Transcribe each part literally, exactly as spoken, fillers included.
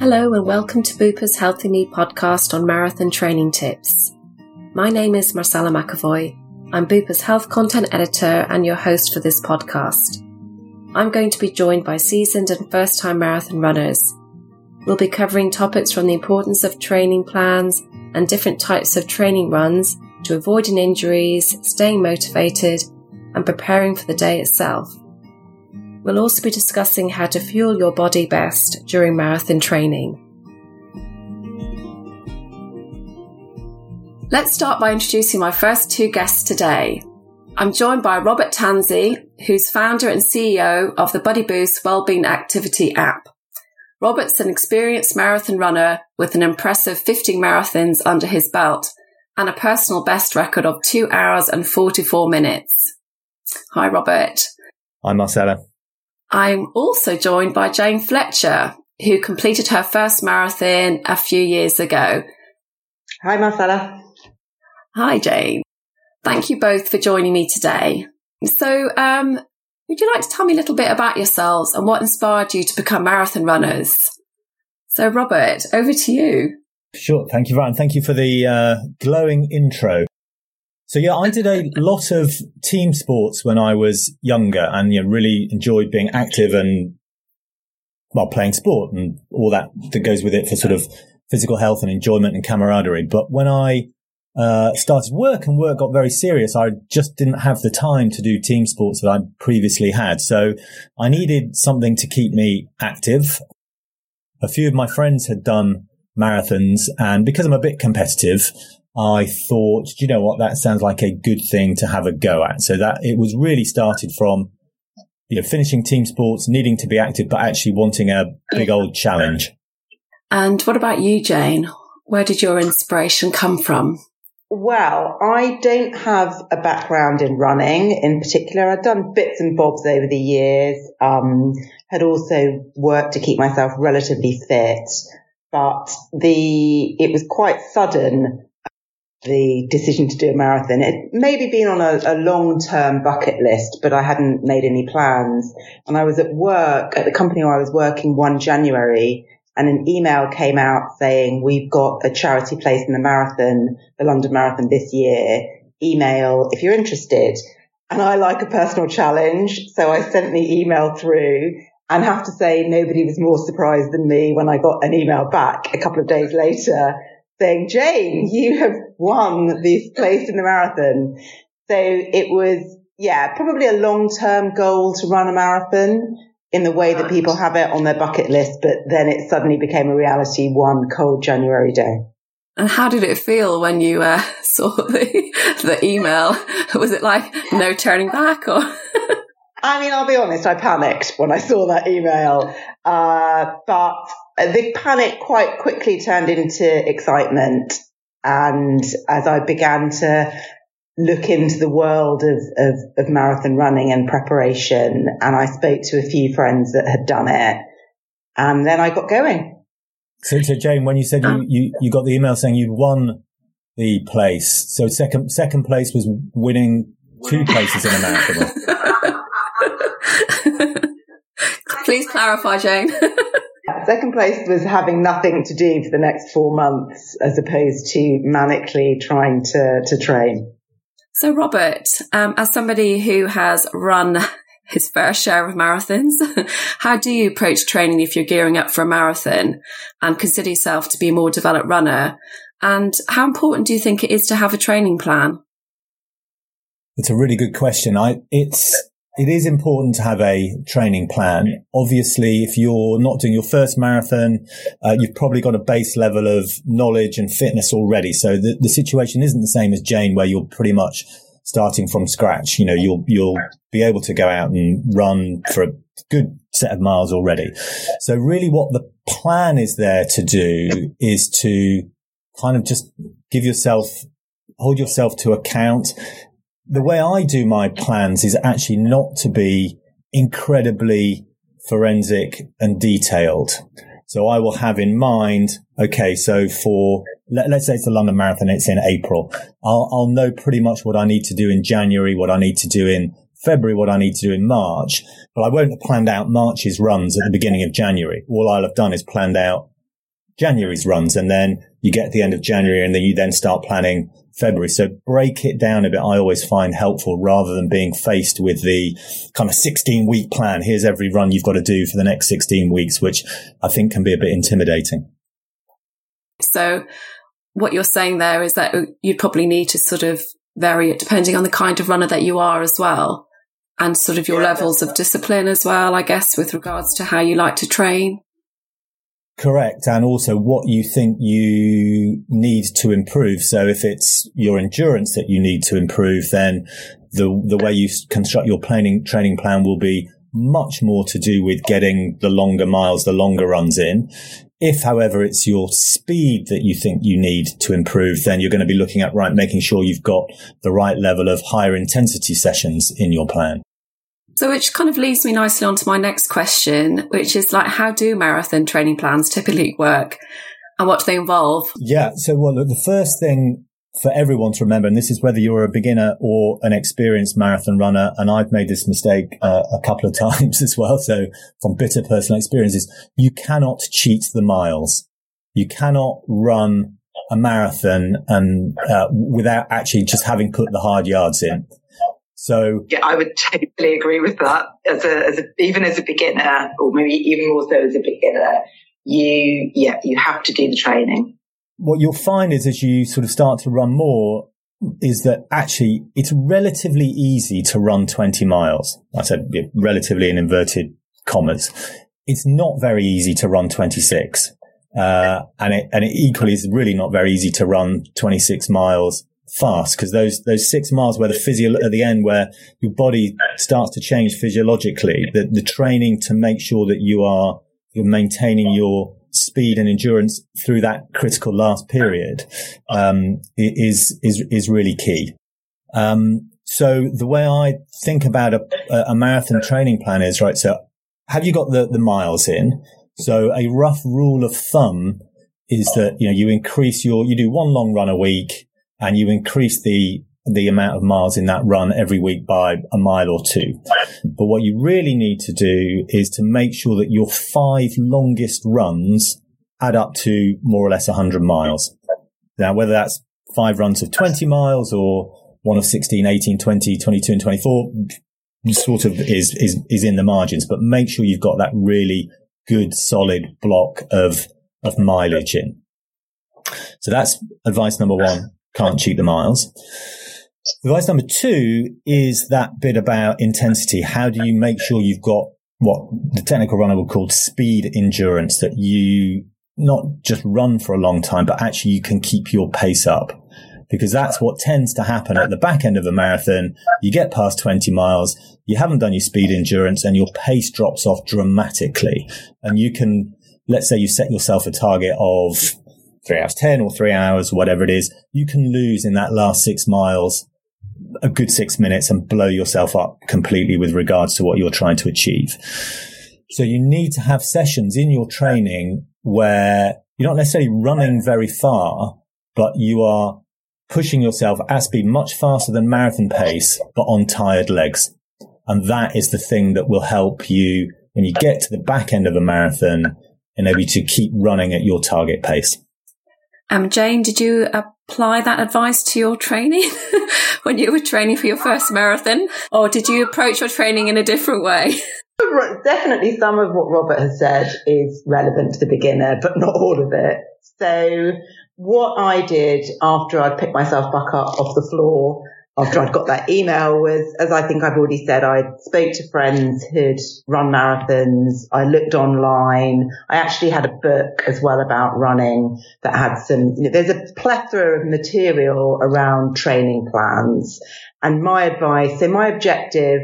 Hello and welcome to Bupa's Healthy Me podcast on marathon training tips. My name is Marcella McEvoy. I'm Bupa's health content editor and your host for this podcast. I'm going to be joined by seasoned and first-time marathon runners. We'll be covering topics from the importance of training plans and different types of training runs to avoiding injuries, staying motivated, and preparing for the day itself. We'll also be discussing how to fuel your body best during marathon training. Let's start by introducing my first two guests today. I'm joined by Robert Tanzi, who's founder and C E O of the Buddy Boost Wellbeing Activity app. Robert's an experienced marathon runner with an impressive fifty marathons under his belt and a personal best record of two hours and forty-four minutes. Hi, Robert. Hi, Marcella. I'm also joined by Jane Fletcher, who completed her first marathon a few years ago. Hi, Marcella. Hi, Jane. Thank you both for joining me today. So, um, would you like to tell me a little bit about yourselves and what inspired you to become marathon runners? So, Robert, over to you. Sure. Thank you, Ryan. Thank you for the uh, glowing intro. So, yeah, I did a lot of team sports when I was younger and you know, really enjoyed being active and, well, playing sport and all that that goes with it for sort of physical health and enjoyment and camaraderie. But when I uh, started work and work got very serious, I just didn't have the time to do team sports that I previously had. So I needed something to keep me active. A few of my friends had done marathons, and because I'm a bit competitive, I thought, do you know what, that sounds like a good thing to have a go at. So that it was really started from, you know, finishing team sports, needing to be active, but actually wanting a big old challenge. And what about you, Jane? Where did your inspiration come from? Well, I don't have a background in running in particular. I've done bits and bobs over the years, um, had also worked to keep myself relatively fit, but the it was quite sudden. The decision to do a marathon, it maybe been on a, a long-term bucket list, but I hadn't made any plans. And I was at work at the company where I was working one January, and an email came out saying, we've got a charity place in the marathon, the London Marathon this year, email if you're interested. And I like a personal challenge, so I sent the email through, and have to say nobody was more surprised than me when I got an email back a couple of days later saying, Jane, you have won this place in the marathon. So it was, yeah, probably a long-term goal to run a marathon in the way that people have it on their bucket list, but then it suddenly became a reality one cold January day. And how did it feel when you uh, saw the, the email? Was it like no turning back or...? I mean, I'll be honest, I panicked when I saw that email, uh, but the panic quite quickly turned into excitement. And as I began to look into the world of, of, of marathon running and preparation, and I spoke to a few friends that had done it, and then I got going. So, so Jane, when you said you, you, you got the email saying you'd won the place, so second second place was winning two places in a marathon. Please clarify, Jane. Second place was having nothing to do for the next four months as opposed to manically trying to, to train. So, Robert, um, as somebody who has run his fair share of marathons, how do you approach training if you're gearing up for a marathon and consider yourself to be a more developed runner? And how important do you think it is to have a training plan? It's a really good question. I, it's... It is important to have a training plan. Obviously, if you're not doing your first marathon, uh, you've probably got a base level of knowledge and fitness already. So the, the situation isn't the same as Jane, where you're pretty much starting from scratch. You know, you'll, you'll be able to go out and run for a good set of miles already. So really what the plan is there to do is to kind of just give yourself, hold yourself to account. The way I do my plans is actually not to be incredibly forensic and detailed. So I will have in mind, okay, so for, let, let's say it's the London Marathon, it's in April. I'll, I'll know pretty much what I need to do in January, what I need to do in February, what I need to do in March, but I won't have planned out March's runs at the beginning of January. All I'll have done is planned out January's runs, and then you get to the end of January and then you then start planning February. So break it down a bit, I always find helpful, rather than being faced with the kind of sixteen-week plan. Here's every run you've got to do for the next sixteen weeks, which I think can be a bit intimidating. So what you're saying there is that you'd probably need to sort of vary it depending on the kind of runner that you are as well, and sort of your yeah, levels of discipline as well, I guess, with regards to how you like to train. Correct. And also what you think you need to improve. So if it's your endurance that you need to improve, then the the way you construct your planning, training plan will be much more to do with getting the longer miles, the longer runs in. If, however, it's your speed that you think you need to improve, then you're going to be looking at, right, making sure you've got the right level of higher intensity sessions in your plan. So which kind of leads me nicely on to my next question, which is like, how do marathon training plans typically work and what do they involve? Yeah, so well, look, the first thing for everyone to remember, and this is whether you're a beginner or an experienced marathon runner, and I've made this mistake uh, a couple of times as well, so from bitter personal experiences, you cannot cheat the miles. You cannot run a marathon and uh, without actually just having put the hard yards in. So yeah, I would totally agree with that. As a, as a, even as a beginner, or maybe even more so as a beginner, you yeah, you have to do the training. What you'll find is as you sort of start to run more, is that actually it's relatively easy to run twenty miles. I said yeah, relatively in inverted commas. It's not very easy to run twenty-six, uh, and it and it equally is really not very easy to run twenty-six miles. Fast, because those those six miles where the physio at the end, where your body starts to change physiologically, the, the training to make sure that you are you're maintaining your speed and endurance through that critical last period um, is is is really key. Um, so the way I think about a, a marathon training plan is right. So have you got the the miles in? So a rough rule of thumb is that you know you increase your you do one long run a week. And you increase the the amount of miles in that run every week by a mile or two. But what you really need to do is to make sure that your five longest runs add up to more or less one hundred miles. Now, whether that's five runs of twenty miles or one of sixteen, eighteen, twenty, twenty-two, and twenty-four, sort of is is is in the margins. But make sure you've got that really good, solid block of of mileage in. So that's advice number one. Can't cheat the miles. Advice number two is that bit about intensity. How do you make sure you've got what the technical runner would call speed endurance, that you not just run for a long time, but actually you can keep your pace up? Because that's what tends to happen at the back end of a marathon. You get past twenty miles, you haven't done your speed endurance, and your pace drops off dramatically. And you can, let's say you set yourself a target of three hours ten or three hours, whatever it is, you can lose in that last six miles a good six minutes and blow yourself up completely with regards to what you're trying to achieve. So you need to have sessions in your training where you're not necessarily running very far, but you are pushing yourself at speed much faster than marathon pace, but on tired legs. And that is the thing that will help you when you get to the back end of a marathon, enable you to keep running at your target pace. Um, Jane, did you apply that advice to your training when you were training for your first marathon, or did you approach your training in a different way? Definitely some of what Robert has said is relevant to the beginner, but not all of it. So what I did after I'd picked myself back up off the floor, after I'd got that email, was, as I think I've already said, I spoke to friends who'd run marathons. I looked online. I actually had a book as well about running that had some, you know, there's a plethora of material around training plans. And my advice, so my objective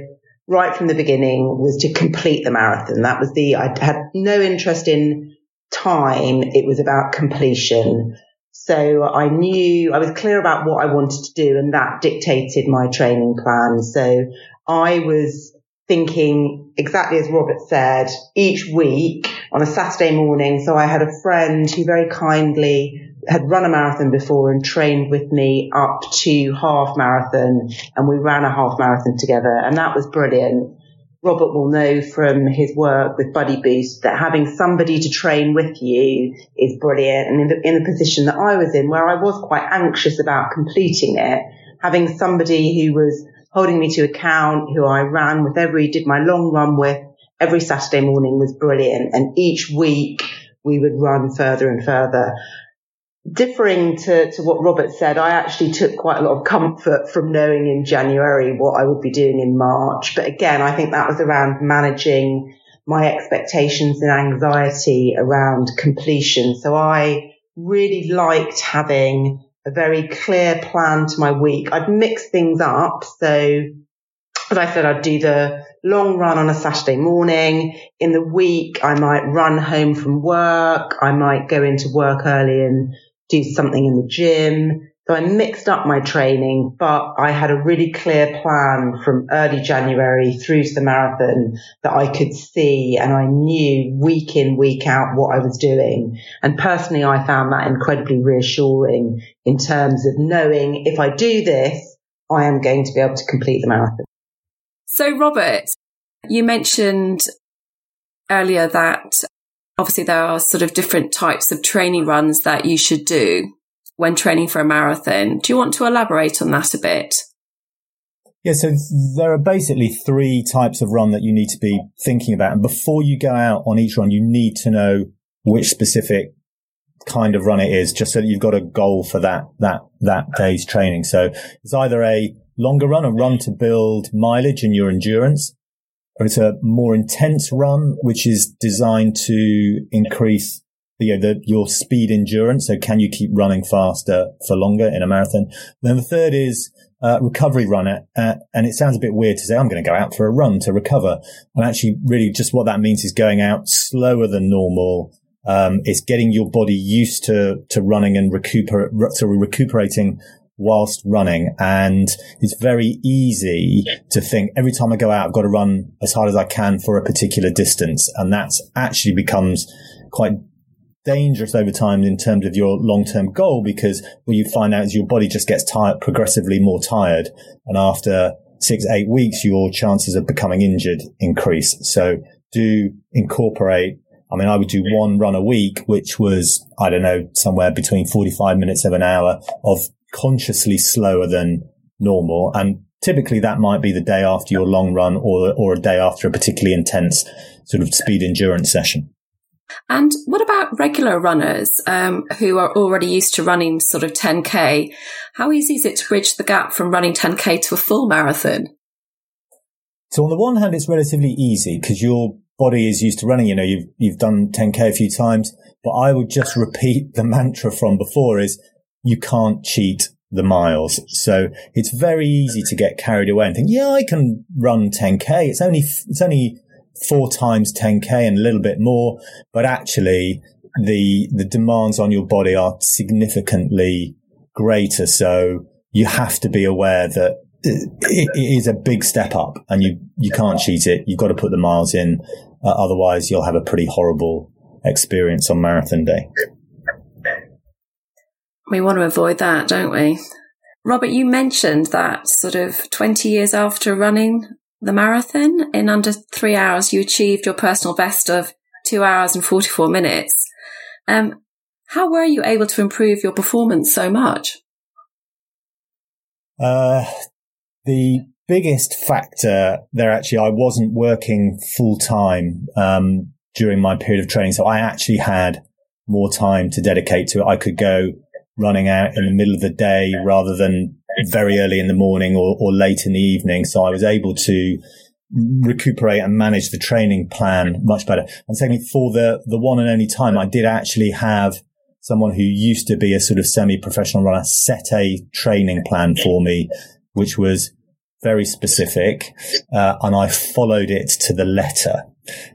right from the beginning was to complete the marathon. That was the, I had no interest in time. It was about completion. So I knew, I was clear about what I wanted to do, and that dictated my training plan. So I was thinking exactly as Robert said, each week on a Saturday morning. So I had a friend who very kindly had run a marathon before and trained with me up to half marathon, and we ran a half marathon together, and that was brilliant. Robert will know from his work with Buddy Boost that having somebody to train with you is brilliant. And in the, in the position that I was in, where I was quite anxious about completing it, having somebody who was holding me to account, who I ran with every, did my long run with every Saturday morning was brilliant. And each week we would run further and further. Differing to, to what Robert said, I actually took quite a lot of comfort from knowing in January what I would be doing in March. But again, I think that was around managing my expectations and anxiety around completion. So I really liked having a very clear plan to my week. I'd mix things up. So as I said, I'd do the long run on a Saturday morning. In the week, I might run home from work. I might go into work early and do something in the gym. So I mixed up my training, but I had a really clear plan from early January through to the marathon that I could see, and I knew week in, week out what I was doing. And personally, I found that incredibly reassuring in terms of knowing if I do this, I am going to be able to complete the marathon. So, Robert, you mentioned earlier that obviously, there are sort of different types of training runs that you should do when training for a marathon. Do you want to elaborate on that a bit? Yeah, so there are basically three types of run that you need to be thinking about. And before you go out on each run, you need to know which specific kind of run it is, just so that you've got a goal for that, that, that day's training. So it's either a longer run, a run to build mileage in your endurance, or it's a more intense run, which is designed to increase the, you know, the, your speed endurance. So can you keep running faster for longer in a marathon? Then the third is uh, recovery run. At, at, and it sounds a bit weird to say, I'm going to go out for a run to recover. And actually, really just what that means is going out slower than normal. Um, it's getting your body used to, to running and recuper- to recuperating whilst running. And it's very easy to think every time I go out, I've got to run as hard as I can for a particular distance. And that's actually becomes quite dangerous over time in terms of your long-term goal, because what you find out is your body just gets tired, progressively more tired. And after six, eight weeks, your chances of becoming injured increase. So do incorporate. I mean, I would do one run a week, which was, I don't know, somewhere between forty-five minutes of an hour of consciously slower than normal, and typically that might be the day after your long run, or or a day after a particularly intense sort of speed endurance session. And what about regular runners um, who are already used to running sort of ten K? How easy is it to bridge the gap from running ten K to a full marathon? So on the one hand, it's relatively easy because your body is used to running. You know, you've you've done ten K a few times, but I would just repeat the mantra from before is, you can't cheat the miles. So it's very easy to get carried away and think, yeah, I can run ten K. It's only, it's only four times ten K and a little bit more. But actually the, the demands on your body are significantly greater. So you have to be aware that it, it is a big step up and you, you can't cheat it. You've got to put the miles in. Uh, otherwise you'll have a pretty horrible experience on marathon day. We want to avoid that, don't we? Robert, you mentioned that sort of twenty years after running the marathon, in under three hours, you achieved your personal best of two hours and forty-four minutes. Um, how were you able to improve your performance so much? Uh, the biggest factor there, actually, I wasn't working full time um, during my period of training. So I actually had more time to dedicate to it. I could go running out in the middle of the day rather than very early in the morning or, or late in the evening. So I was able to recuperate and manage the training plan much better. And secondly, for the, the one and only time, I did actually have someone who used to be a sort of semi-professional runner set a training plan for me, which was very specific. Uh, and I followed it to the letter.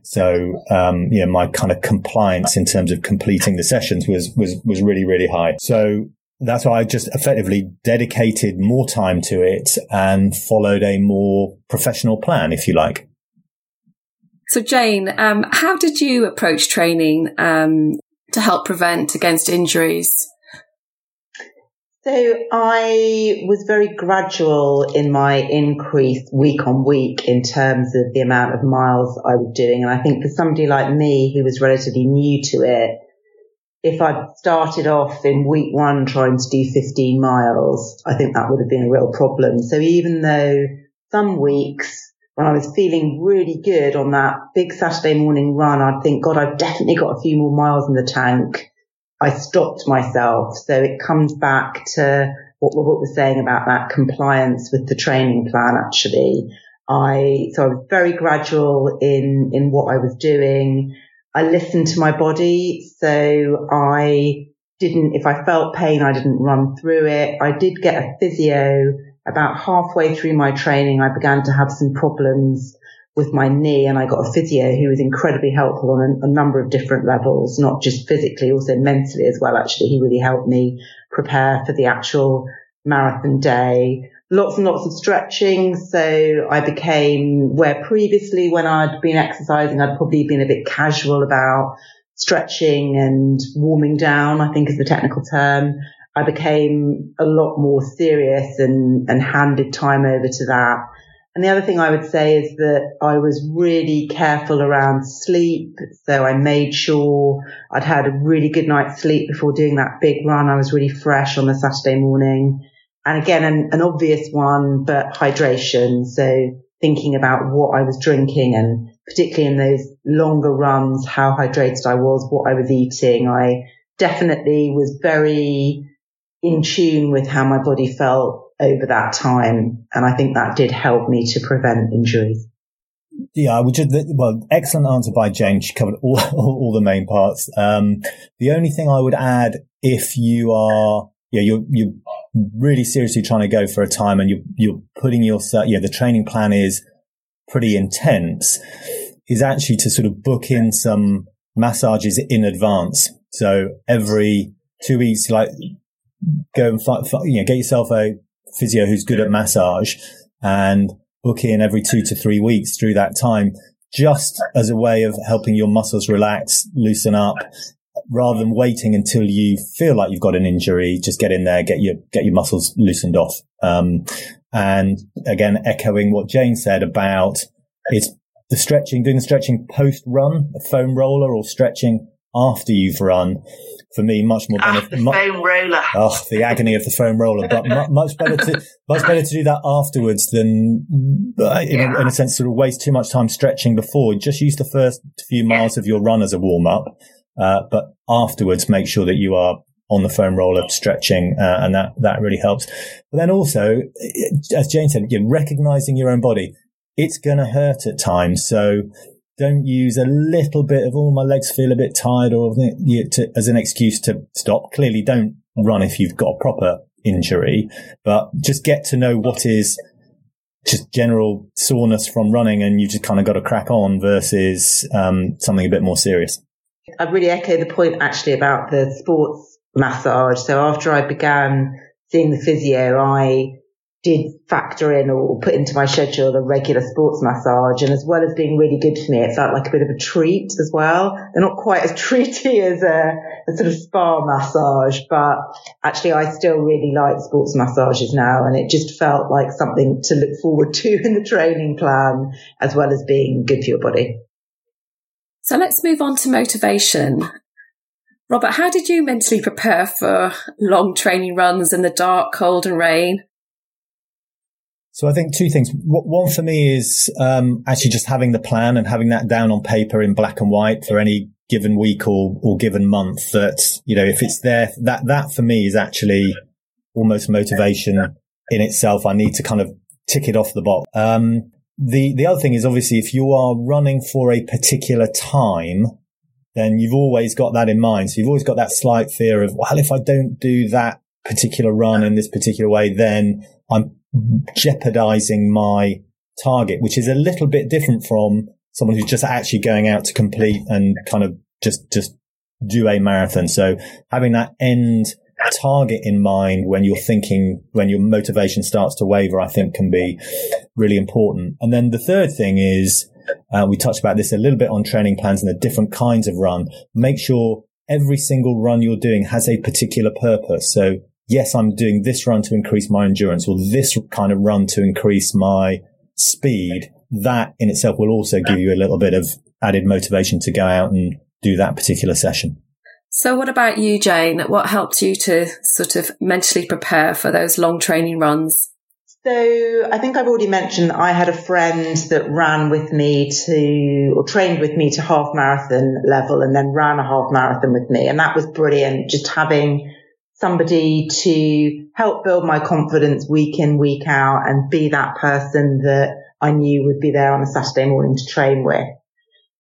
So, um, you know, my kind of compliance in terms of completing the sessions was, was, was really, really high. So that's why I just effectively dedicated more time to it and followed a more professional plan, if you like. So Jane, um, how did you approach training, um, to help prevent against injuries? So I was very gradual in my increase week on week in terms of the amount of miles I was doing. And I think for somebody like me who was relatively new to it, if I'd started off in week one trying to do fifteen miles, I think that would have been a real problem. So even though some weeks when I was feeling really good on that big Saturday morning run, I'd think, God, I've definitely got a few more miles in the tank. I stopped myself. So it comes back to what Robert was saying about that compliance with the training plan, actually. I, so I was very gradual in, in what I was doing. I listened to my body. So I didn't, if I felt pain, I didn't run through it. I did get a physio about halfway through my training. I began to have some problems with my knee, and I got a physio who was incredibly helpful on a, a number of different levels, not just physically, also mentally as well. Actually, he really helped me prepare for the actual marathon day. Lots and lots of stretching. So I became where previously when I'd been exercising, I'd probably been a bit casual about stretching and warming down, I think is the technical term. I became a lot more serious and, and handed time over to that. And the other thing I would say is that I was really careful around sleep. So I made sure I'd had a really good night's sleep before doing that big run. I was really fresh on the Saturday morning. And again, an, an obvious one, but hydration. So thinking about what I was drinking, and particularly in those longer runs, how hydrated I was, what I was eating. I definitely was very in tune with how my body felt over that time, and I think that did help me to prevent injuries. Yeah, which is well, excellent answer by Jane. She covered all all the main parts. Um, the only thing I would add, if you are, yeah, you're you're really seriously trying to go for a time, and you're you're putting yourself, yeah, the training plan is pretty intense, is actually to sort of book in some massages in advance. So every two weeks, like go and find, you know, get yourself a physio who's good at massage and book in every two to three weeks through that time, just as a way of helping your muscles relax, loosen up, rather than waiting until you feel like you've got an injury. Just get in there, get your, get your muscles loosened off. Um, and again, echoing what Jane said about it's the stretching, doing the stretching post run, a foam roller or stretching after you've run, for me, much more benefit. Oh, the foam roller. Oh, the agony of the foam roller. But mu- much better to much better to do that afterwards than, uh, in, yeah. a, in a sense, sort of waste too much time stretching before. Just use the first few miles of your run as a warm up, uh, but afterwards make sure that you are on the foam roller stretching, uh, and that that really helps. But then also, as Jane said, you're recognizing your own body. It's going to hurt at times, so don't use a little bit of, oh, my legs feel a bit tired, or you know, to, as an excuse to stop. Clearly don't run if you've got a proper injury, but just get to know what is just general soreness from running, and you just kind of got to crack on versus um, something a bit more serious. I really echo the point actually about the sports massage. So after I began seeing the physio, I did factor in or put into my schedule a regular sports massage, and as well as being really good for me, it felt like a bit of a treat as well. They're not quite as treaty as a, a sort of spa massage, but actually I still really like sports massages now, and it just felt like something to look forward to in the training plan, as well as being good for your body. So let's move on to motivation. Robert, how did you mentally prepare for long training runs in the dark, cold and rain? So I think two things. One for me is um actually just having the plan and having that down on paper in black and white for any given week or, or given month, that, you know, if it's there, that, that for me is actually almost motivation in itself. I need to kind of tick it off the box. Um the, the other thing is obviously if you are running for a particular time, then you've always got that in mind. So you've always got that slight fear of, well, if I don't do that particular run in this particular way, then I'm jeopardizing my target, which is a little bit different from someone who's just actually going out to complete and kind of just, just do a marathon. So having that end target in mind when you're thinking, when your motivation starts to waver, I think can be really important. And then the third thing is, uh, we touched about this a little bit on training plans and the different kinds of run. Make sure every single run you're doing has a particular purpose. So yes, I'm doing this run to increase my endurance or this kind of run to increase my speed, that in itself will also give you a little bit of added motivation to go out and do that particular session. So what about you, Jane? What helped you to sort of mentally prepare for those long training runs? So I think I've already mentioned that I had a friend that ran with me to, or trained with me to half marathon level and then ran a half marathon with me. And that was brilliant, just having somebody to help build my confidence week in, week out and be that person that I knew would be there on a Saturday morning to train with.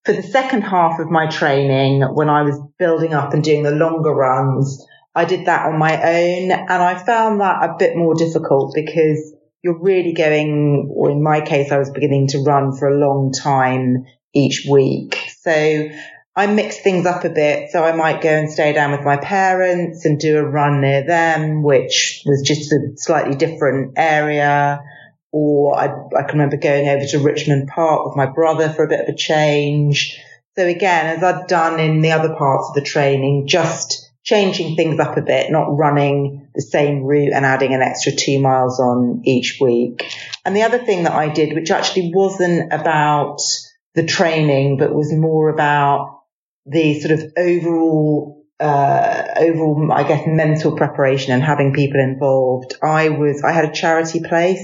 For the second half of my training, when I was building up and doing the longer runs, I did that on my own. And I found that a bit more difficult because you're really going, or in my case, I was beginning to run for a long time each week. So I mixed things up a bit. So I might go and stay down with my parents and do a run near them, which was just a slightly different area. Or I, I can remember going over to Richmond Park with my brother for a bit of a change. So again, as I'd done in the other parts of the training, just changing things up a bit, not running the same route and adding an extra two miles on each week. And the other thing that I did, which actually wasn't about the training, but was more about the sort of overall, uh, overall, I guess, mental preparation and having people involved. I was, I had a charity place,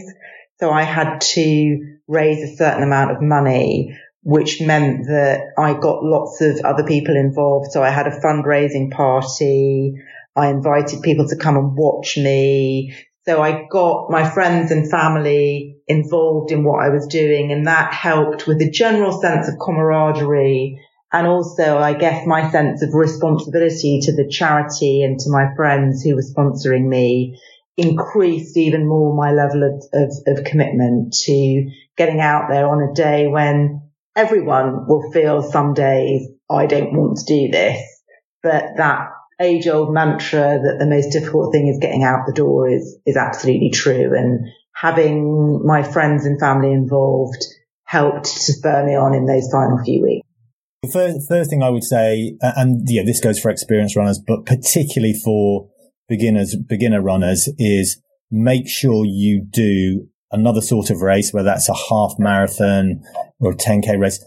so I had to raise a certain amount of money, which meant that I got lots of other people involved. So I had a fundraising party. I invited people to come and watch me. So I got my friends and family involved in what I was doing, and that helped with a general sense of camaraderie and also, I guess, my sense of responsibility to the charity and to my friends who were sponsoring me increased even more my level of, of, of commitment to getting out there on a day when everyone will feel some days, I don't want to do this, but that age old mantra that the most difficult thing is getting out the door is, is absolutely true. And having my friends and family involved helped to spur me on in those final few weeks. The first, first thing I would say, and yeah, this goes for experienced runners, but particularly for beginners, beginner runners, is make sure you do another sort of race, whether that's a half marathon or a ten K race,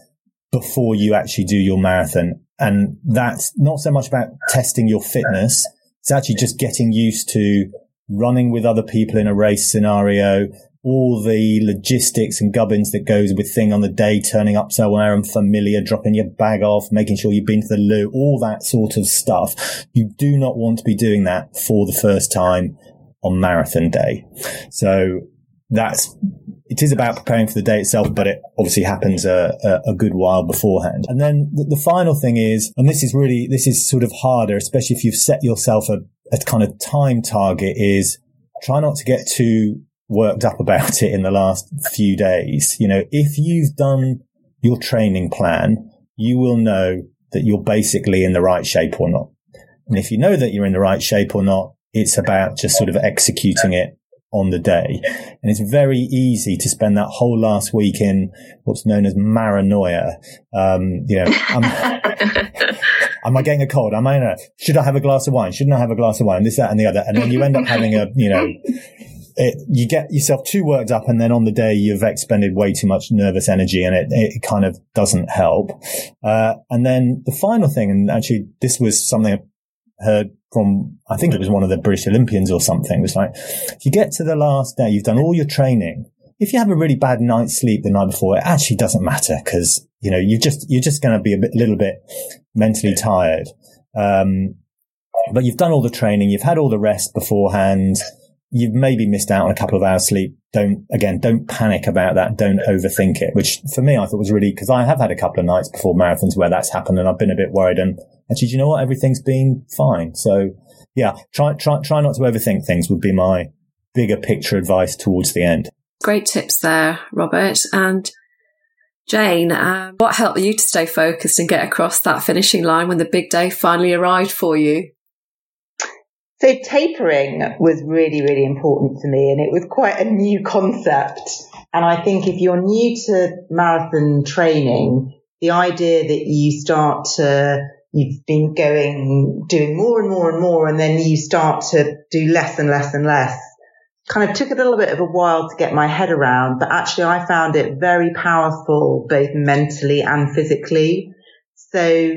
before you actually do your marathon. And that's not so much about testing your fitness. It's actually just getting used to running with other people in a race scenario, all the logistics and gubbins that goes with thing on the day, turning up somewhere unfamiliar, dropping your bag off, making sure you've been to the loo, all that sort of stuff. You do not want to be doing that for the first time on marathon day. So that's, it is about preparing for the day itself, but it obviously happens a, a, a good while beforehand. And then the, the final thing is, and this is really, this is sort of harder, especially if you've set yourself a, a kind of time target, is try not to get too worked up about it in the last few days. You know, if you've done your training plan, you will know that you're basically in the right shape or not. And if you know that you're in the right shape or not, it's about just sort of executing it on the day. And it's very easy to spend that whole last week in what's known as maranoia. Um, you know, am, am I getting a cold? Am I in a, should I have a glass of wine? Shouldn't I have a glass of wine? This, that, and the other. And then you end up having a, you know, it, you get yourself too worked up, and then on the day you've expended way too much nervous energy, and it, it kind of doesn't help. Uh, and then the final thing, and actually this was something I heard from, I think it was one of the British Olympians or something. It was like, if you get to the last day, you've done all your training. If you have a really bad night's sleep the night before, it actually doesn't matter, because, you know, you're just, you're just going to be a bit, little bit mentally tired. Um, but you've done all the training. You've had all the rest beforehand. You've maybe missed out on a couple of hours sleep. Don't, again, don't panic about that. Don't overthink it, which for me, I thought was really, because I have had a couple of nights before marathons where that's happened and I've been a bit worried, and actually, do you know what? Everything's been fine. So yeah, try, try, try not to overthink things would be my bigger picture advice towards the end. Great tips there, Robert. And Jane, um, what helped you to stay focused and get across that finishing line when the big day finally arrived for you? So tapering was really, really important to me, and it was quite a new concept. And I think if you're new to marathon training, the idea that you start to you've been going, doing more and more and more, and then you start to do less and less and less. Kind of took a little bit of a while to get my head around, but actually I found it very powerful, both mentally and physically. So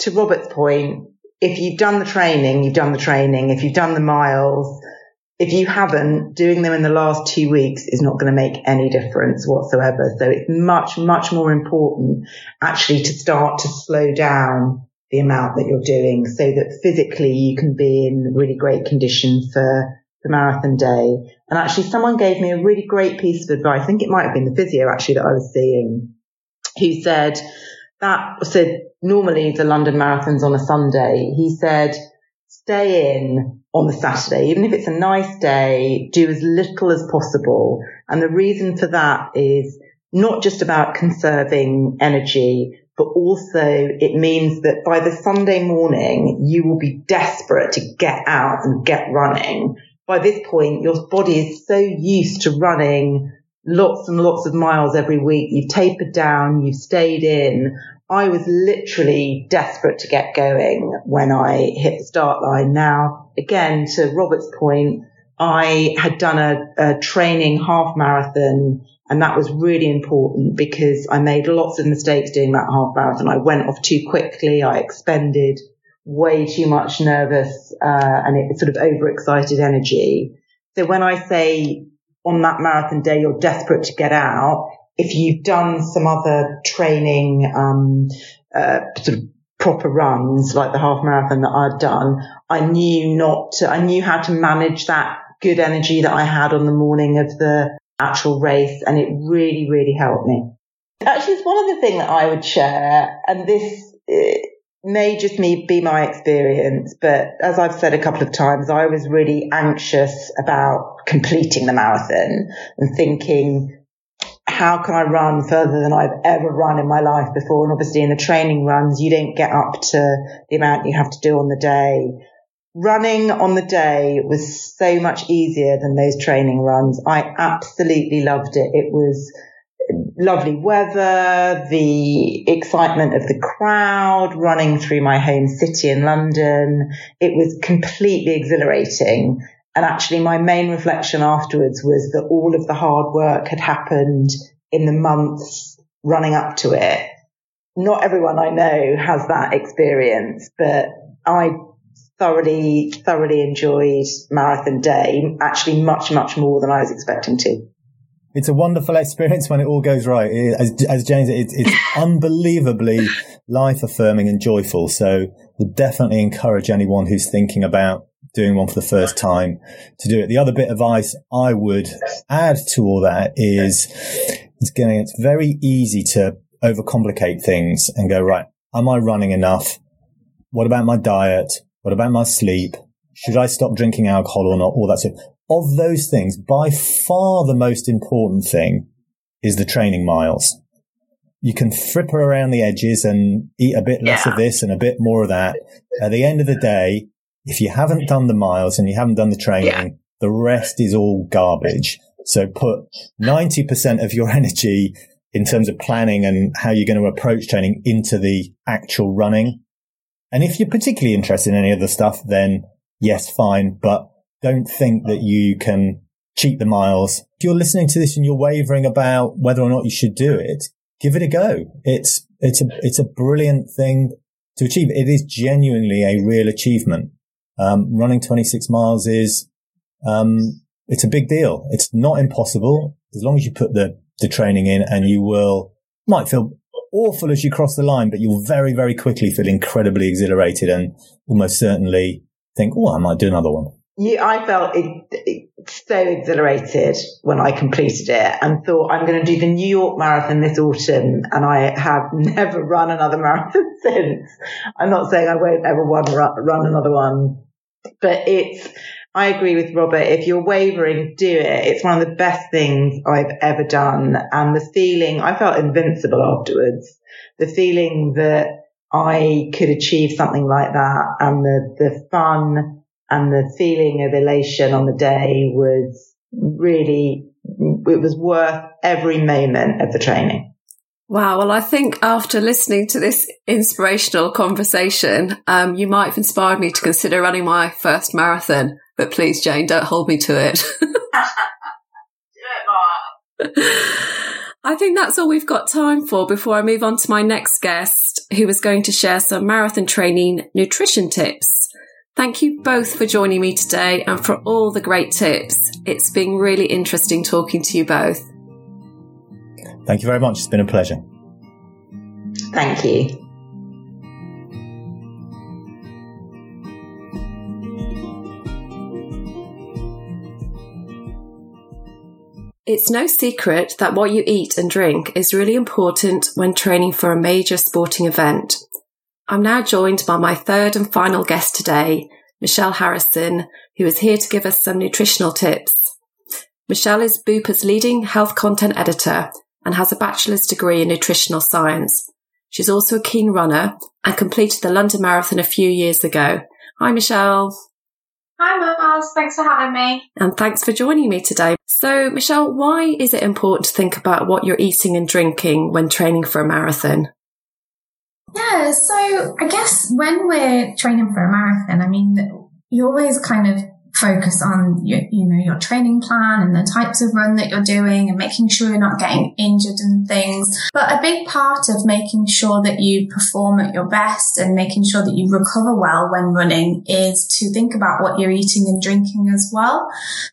to Robert's point, if you've done the training, you've done the training. If you've done the miles, if you haven't, doing them in the last two weeks is not going to make any difference whatsoever. So it's much, much more important actually to start to slow down the amount that you're doing so that physically you can be in really great condition for the marathon day. And actually someone gave me a really great piece of advice. I think it might have been the physio actually that I was seeing, who said that, so normally the London Marathon's on a Sunday. He said, stay in on the Saturday, even if it's a nice day, do as little as possible. And the reason for that is not just about conserving energy, but also it means that by the Sunday morning, you will be desperate to get out and get running. By this point, your body is so used to running lots and lots of miles every week. You've tapered down, you've stayed in. I was literally desperate to get going when I hit the start line. Now, again, to Robert's point, I had done a, a training half marathon, and that was really important because I made lots of mistakes doing that half marathon. I went off too quickly. I expended way too much nervous uh, and it sort of overexcited energy. So when I say on that marathon day, you're desperate to get out, if you've done some other training, um, uh, sort of proper runs like the half marathon that I'd done, I knew not to, I knew how to manage that good energy that I had on the morning of the actual race. And it really, really helped me. Actually, it's one other thing that I would share, and this may just me be my experience, but as I've said a couple of times, I was really anxious about completing the marathon and thinking, how can I run further than I've ever run in my life before? And obviously in the training runs, you don't get up to the amount you have to do on the day. Running on the day was so much easier than those training runs. I absolutely loved it. It was lovely weather, the excitement of the crowd, running through my home city in London. It was completely exhilarating. And actually my main reflection afterwards was that all of the hard work had happened in the months running up to it. Not everyone I know has that experience, but I thoroughly, thoroughly enjoyed marathon day, actually much, much more than I was expecting to. It's a wonderful experience when it all goes right. It, as, as Jane said, it, it's unbelievably life-affirming and joyful. So we'll definitely encourage anyone who's thinking about doing one for the first time to do it. The other bit of advice I would add to all that is it's getting, it's very easy to overcomplicate things and go, right, am I running enough? What about my diet? What about my sleep? Should I stop drinking alcohol or not? All that stuff. Of those things, by far the most important thing is the training miles. You can fripper around the edges and eat a bit less yeah. of this and a bit more of that. At the end of the day, if you haven't done the miles and you haven't done the training, yeah. the rest is all garbage. So put ninety percent of your energy in terms of planning and how you're going to approach training into the actual running. And if you're particularly interested in any other stuff, then yes, fine. But don't think that you can cheat the miles. If you're listening to this and you're wavering about whether or not you should do it, give it a go. It's, it's a, it's a brilliant thing to achieve. It is genuinely a real achievement. Um, running twenty-six miles is, um, it's a big deal. It's not impossible. As long as you put the, the training in, and you will, might feel awful as you cross the line, but you'll very, very quickly feel incredibly exhilarated and almost certainly think, oh, I might do another one. Yeah, I felt it, it, so exhilarated when I completed it and thought, I'm going to do the New York Marathon this autumn, and I have never run another marathon since. I'm not saying I won't ever one, run another one, but it's, I agree with Robert, if you're wavering, do it. It's one of the best things I've ever done, and the feeling, I felt invincible afterwards, the feeling that I could achieve something like that, and the, the fun and the feeling of elation on the day was really, it was worth every moment of the training. Wow. Well, I think after listening to this inspirational conversation, um, you might have inspired me to consider running my first marathon. But please, Jane, don't hold me to it. Do it, Mark. I think that's all we've got time for before I move on to my next guest, who is going to share some marathon training nutrition tips. Thank you both for joining me today and for all the great tips. It's been really interesting talking to you both. Thank you very much. It's been a pleasure. Thank you. It's no secret that what you eat and drink is really important when training for a major sporting event. I'm now joined by my third and final guest today, Michelle Harrison, who is here to give us some nutritional tips. Michelle is Bupa's leading health content editor and has a bachelor's degree in nutritional science. She's also a keen runner and completed the London Marathon a few years ago. Hi, Michelle. Hi, Miles. Thanks for having me. And thanks for joining me today. So, Michelle, why is it important to think about what you're eating and drinking when training for a marathon? Yeah, so I guess when we're training for a marathon, I mean, you always kind of focus on your, you know, your training plan and the types of run that you're doing and making sure you're not getting injured and things. But a big part of making sure that you perform at your best and making sure that you recover well when running is to think about what you're eating and drinking as well.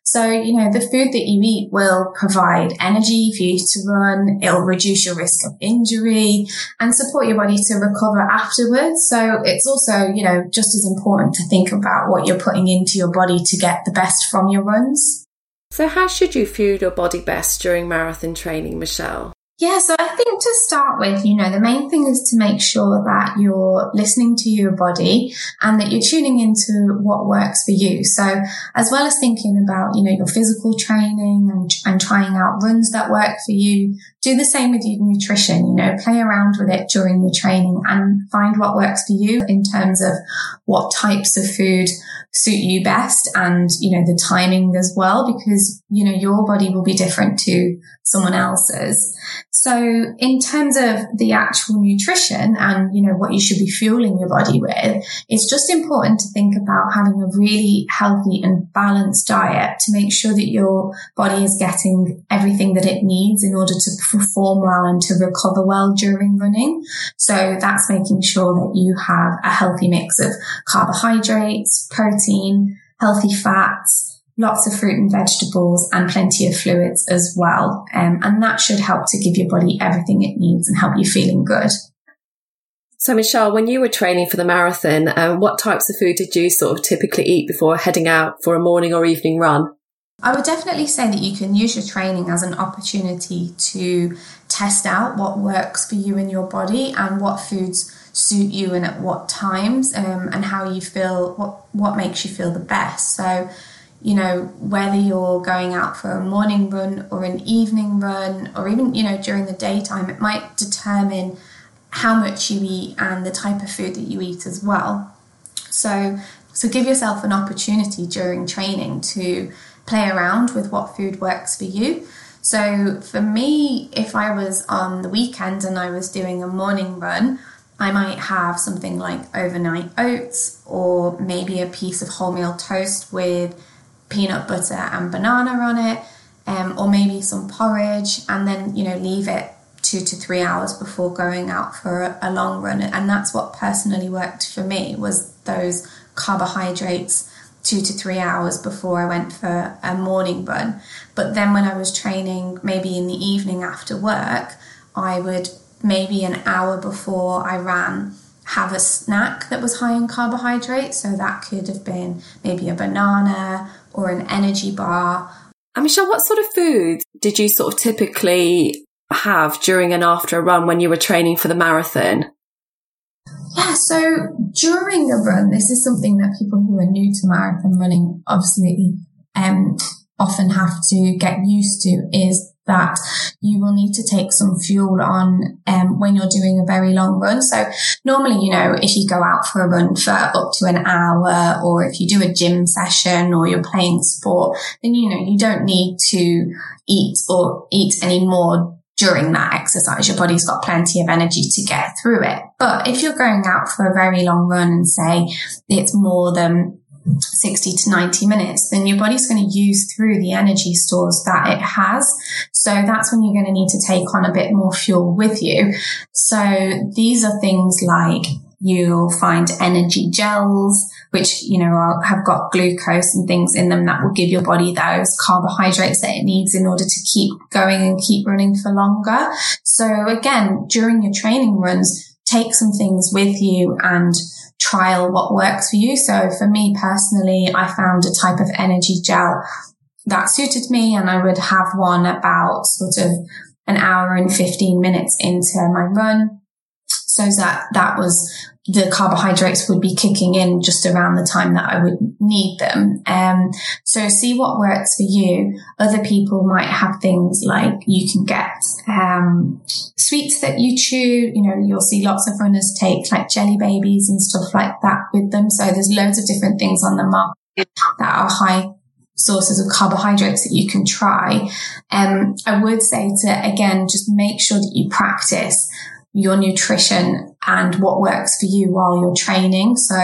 So, you know, the food that you eat will provide energy for you to run. It'll reduce your risk of injury and support your body to recover afterwards. So it's also, you know, just as important to think about what you're putting into your body to get the best from your runs. So how should you fuel your body best during marathon training, Michelle? Yeah, so I think to start with, you know, the main thing is to make sure that you're listening to your body and that you're tuning into what works for you. So as well as thinking about, you know, your physical training and, and trying out runs that work for you, do the same with your nutrition, you know, play around with it during your training and find what works for you in terms of what types of food suit you best and, you know, the timing as well, because, you know, your body will be different to someone else's. So in terms of the actual nutrition and, you know, what you should be fueling your body with, it's just important to think about having a really healthy and balanced diet to make sure that your body is getting everything that it needs in order to perform well and to recover well during running. So that's making sure that you have a healthy mix of carbohydrates, protein, healthy fats, lots of fruit and vegetables and plenty of fluids as well. Um, and that should help to give your body everything it needs and help you feeling good. So, Michelle, when you were training for the marathon, uh, what types of food did you sort of typically eat before heading out for a morning or evening run? I would definitely say that you can use your training as an opportunity to test out what works for you and your body and what foods suit you and at what times, um, and how you feel, what, what makes you feel the best. So, you know, whether you're going out for a morning run or an evening run or even, you know, during the daytime, it might determine how much you eat and the type of food that you eat as well. So, so give yourself an opportunity during training to play around with what food works for you. So for me, if I was on the weekend and I was doing a morning run, I might have something like overnight oats or maybe a piece of wholemeal toast with peanut butter and banana on it, um, or maybe some porridge, and then, you know, leave it two to three hours before going out for a, a long run. And that's what personally worked for me, was those carbohydrates two to three hours before I went for a morning run. But then when I was training, maybe in the evening after work, I would maybe an hour before I ran have a snack that was high in carbohydrates. So that could have been maybe a banana or an energy bar. And Michelle, what sort of food did you sort of typically have during and after a run when you were training for the marathon? Yeah, so during a run, this is something that people who are new to marathon running obviously um, often have to get used to, is that you will need to take some fuel on um, when you're doing a very long run. So normally, you know, if you go out for a run for up to an hour, or if you do a gym session or you're playing sport, then, you know, you don't need to eat or eat any more during that exercise. Your body's got plenty of energy to get through it. But if you're going out for a very long run and say it's more than sixty to ninety minutes, then your body's going to use through the energy stores that it has. So that's when you're going to need to take on a bit more fuel with you. So these are things like you'll find energy gels, which, you know, have got glucose and things in them that will give your body those carbohydrates that it needs in order to keep going and keep running for longer. So again, during your training runs, take some things with you and trial what works for you. So for me personally, I found a type of energy gel that suited me, and I would have one about sort of an hour and fifteen minutes into my run. So that, that was, the carbohydrates would be kicking in just around the time that I would need them. Um, so see what works for you. Other people might have things like you can get, um, sweets that you chew. You know, you'll see lots of runners take like jelly babies and stuff like that with them. So there's loads of different things on the market that are high sources of carbohydrates that you can try. Um, I would say to, again, just make sure that you practice your nutrition and what works for you while you're training. So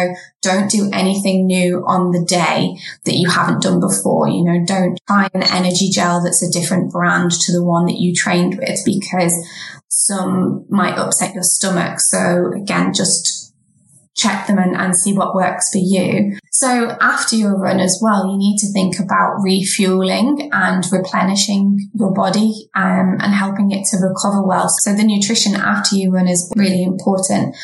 don't do anything new on the day that you haven't done before. You know, don't try an energy gel that's a different brand to the one that you trained with, because some might upset your stomach. So again, just check them and, and see what works for you. So after your run as well, you need to think about refueling and replenishing your body um, and helping it to recover well. So the nutrition after you run is really important.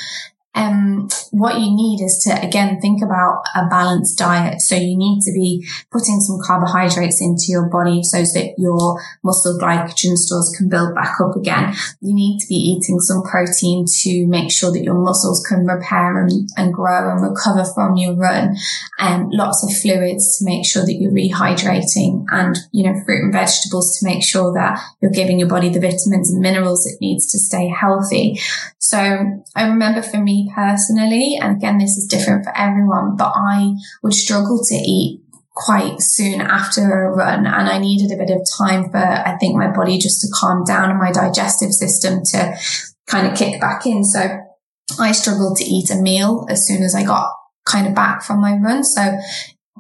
Um, what you need is to, again, think about a balanced diet. So you need to be putting some carbohydrates into your body so that your muscle glycogen stores can build back up again. You need to be eating some protein to make sure that your muscles can repair and, and grow and recover from your run. Um, lots of fluids to make sure that you're rehydrating, and, you know, fruit and vegetables to make sure that you're giving your body the vitamins and minerals it needs to stay healthy. So I remember for me personally, and again, this is different for everyone, but I would struggle to eat quite soon after a run, and I needed a bit of time for, I think, my body just to calm down and my digestive system to kind of kick back in. So I struggled to eat a meal as soon as I got kind of back from my run. So,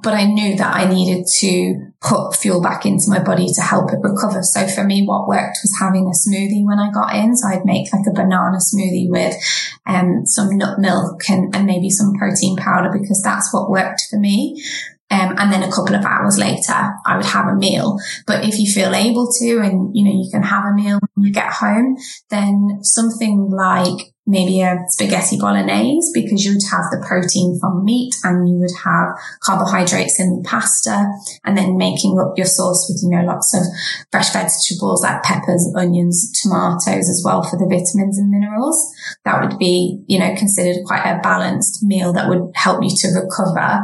but I knew that I needed to put fuel back into my body to help it recover. So for me, what worked was having a smoothie when I got in. So I'd make like a banana smoothie with um, some nut milk and, and maybe some protein powder, because that's what worked for me. Um, and then a couple of hours later, I would have a meal. But if you feel able to, and, you know, you can have a meal when you get home, then something like maybe a spaghetti bolognese, because you'd have the protein from meat and you would have carbohydrates in the pasta, and then making up your sauce with, you know, lots of fresh vegetables like peppers, onions, tomatoes as well for the vitamins and minerals. That would be, you know, considered quite a balanced meal that would help you to recover.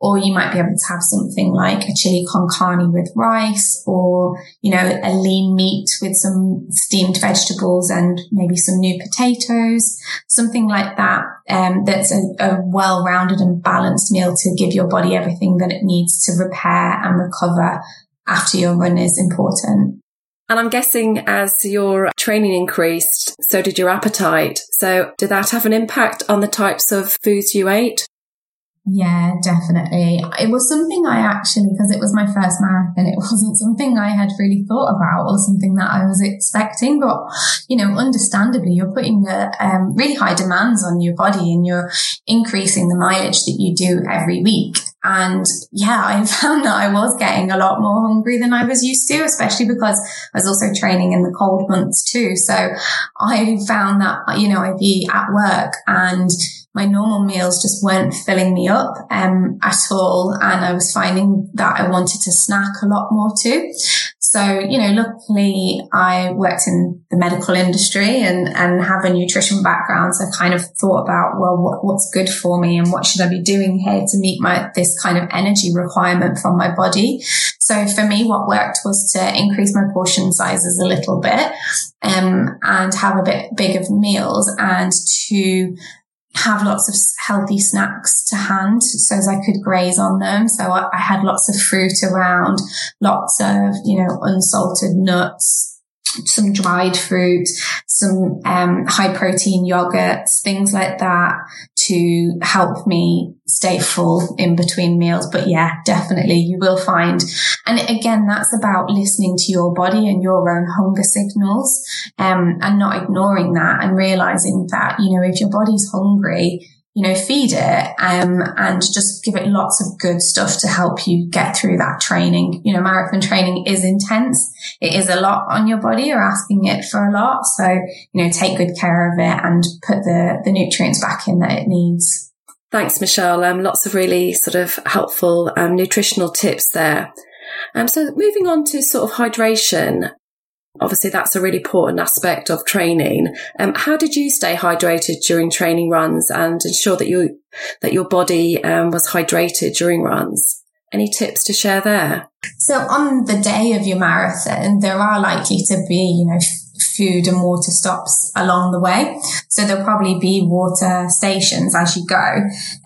Or you might be able to have something like a chili con carne with rice, or, you know, a lean meat with some steamed vegetables and maybe some new potatoes. Something like that, um, that's a, a well-rounded and balanced meal to give your body everything that it needs to repair and recover after your run is important. And I'm guessing as your training increased, so did your appetite. So did that have an impact on the types of foods you ate? Yeah, definitely. It was something I actually, because it was my first marathon, it wasn't something I had really thought about or something that I was expecting. But, you know, understandably, you're putting a, um, really high demands on your body, and you're increasing the mileage that you do every week. And yeah, I found that I was getting a lot more hungry than I was used to, especially because I was also training in the cold months too. So I found that, you know, I'd be at work and my normal meals just weren't filling me up um, at all. And I was finding that I wanted to snack a lot more too. So, you know, luckily I worked in the medical industry and, and have a nutrition background. So I kind of thought about, well, what, what's good for me and what should I be doing here to meet my, this kind of energy requirement from my body. So for me, what worked was to increase my portion sizes a little bit, um, and have a bit big of meals, and to have lots of healthy snacks to hand so as I could graze on them. So I, I had lots of fruit around, lots of, you know, unsalted nuts, some dried fruit, some um, high protein yogurts, things like that to help me stay full in between meals. But yeah, definitely you will find. And again, that's about listening to your body and your own hunger signals, um, and not ignoring that and realizing that, you know, if your body's hungry, you know, feed it, um, and just give it lots of good stuff to help you get through that training. You know, marathon training is intense. It is a lot on your body. You're asking it for a lot. So, you know, take good care of it and put the, the nutrients back in that it needs. Thanks, Michelle. Um, lots of really sort of helpful, um, nutritional tips there. Um, so moving on to sort of hydration. Obviously, that's a really important aspect of training. Um, how did you stay hydrated during training runs and ensure that you that your body um, was hydrated during runs? Any tips to share there? So on the day of your marathon, there are likely to be, you know, food and water stops along the way. So there'll probably be water stations as you go.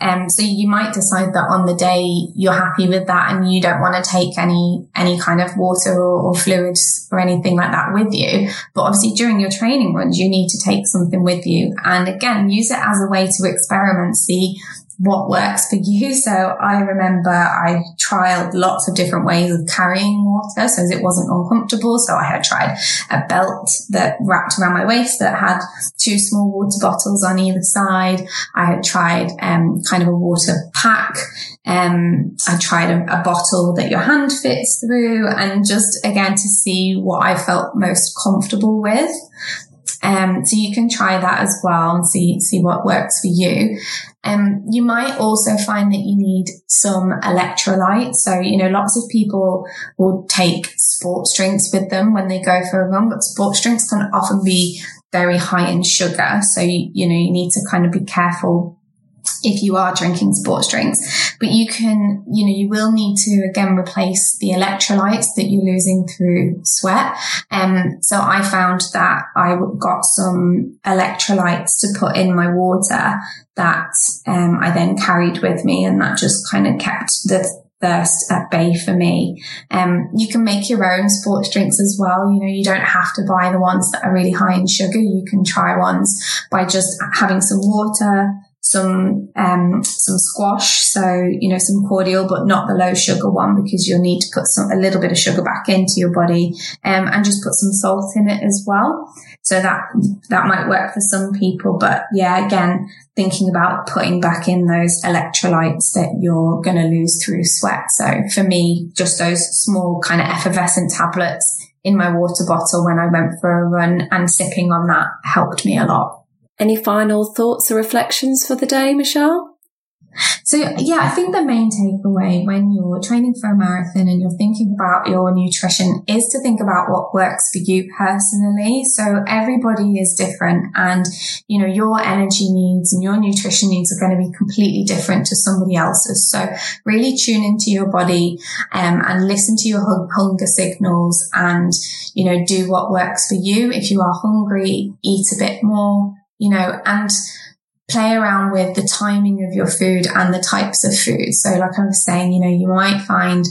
Um, so you might decide that on the day you're happy with that and you don't want to take any any kind of water or, or fluids or anything like that with you. But obviously during your training runs, you need to take something with you. And again, use it as a way to experiment, see what works for you. So I remember I trialed lots of different ways of carrying water so it wasn't uncomfortable. So I had tried a belt that wrapped around my waist that had two small water bottles on either side. I had tried um kind of a water pack. Um, I tried a, a bottle that your hand fits through, and just again to see what I felt most comfortable with. Um, so you can try that as well and see, see what works for you. Um, you might also find that you need some electrolytes. So, you know, lots of people will take sports drinks with them when they go for a run, but sports drinks can often be very high in sugar. So, you, you know, you need to kind of be careful if you are drinking sports drinks. But you can, you know, you will need to again replace the electrolytes that you're losing through sweat. Um, so I found that I got some electrolytes to put in my water that um, I then carried with me, and that just kind of kept the thirst at bay for me. Um, you can make your own sports drinks as well. You know, you don't have to buy the ones that are really high in sugar. You can try ones by just having some water, some um some squash, so you know, some cordial, but not the low sugar one, because you'll need to put some a little bit of sugar back into your body, um, and just put some salt in it as well. So that that might work for some people, but yeah, again, thinking about putting back in those electrolytes that you're going to lose through sweat. So for me, just those small kind of effervescent tablets in my water bottle when I went for a run, and sipping on that helped me a lot. Any final thoughts or reflections for the day, Michelle? So, yeah, I think the main takeaway when you're training for a marathon and you're thinking about your nutrition is to think about what works for you personally. So everybody is different, and, you know, your energy needs and your nutrition needs are going to be completely different to somebody else's. So really tune into your body, um, and listen to your hunger signals, and, you know, do what works for you. If you are hungry, eat a bit more. You know, and play around with the timing of your food and the types of food. So like I was saying, you know, you might find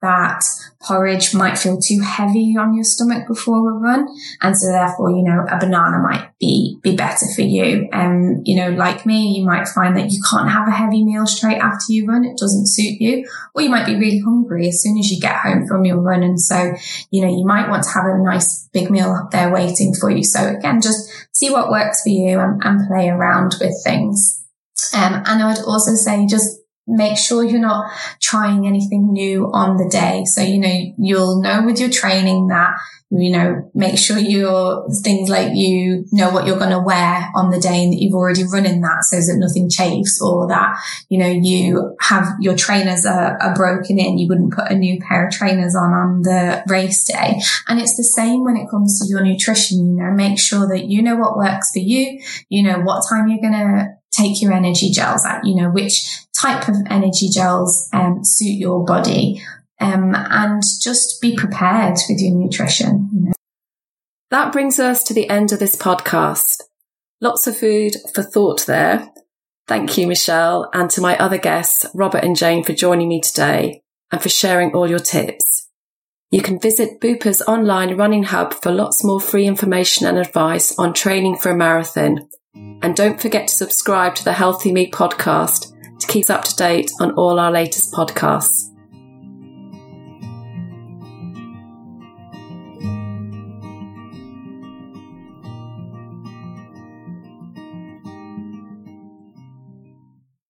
that porridge might feel too heavy on your stomach before a run. And so therefore, you know, a banana might be, be better for you. And, um, you know, like me, you might find that you can't have a heavy meal straight after you run. It doesn't suit you. Or you might be really hungry as soon as you get home from your run. And so, you know, you might want to have a nice big meal up there waiting for you. So again, just see what works for you and, and play around with things. Um, and I would also say just make sure you're not trying anything new on the day. So, you know, you'll know with your training that, you know, make sure your things like you know what you're going to wear on the day and that you've already run in that, so that nothing chafes, or that, you know, you have your trainers are, are broken in. You wouldn't put a new pair of trainers on on the race day. And it's the same when it comes to your nutrition. You know, make sure that you know what works for you. You know what time you're going to take your energy gels at, you know, which type of energy gels um, suit your body, um, and just be prepared with your nutrition. You know. That brings us to the end of this podcast. Lots of food for thought there. Thank you, Michelle, and to my other guests, Robert and Jane, for joining me today and for sharing all your tips. You can visit Bupa's online running hub for lots more free information and advice on training for a marathon. And don't forget to subscribe to the Healthy Me podcast to keep us up to date on all our latest podcasts.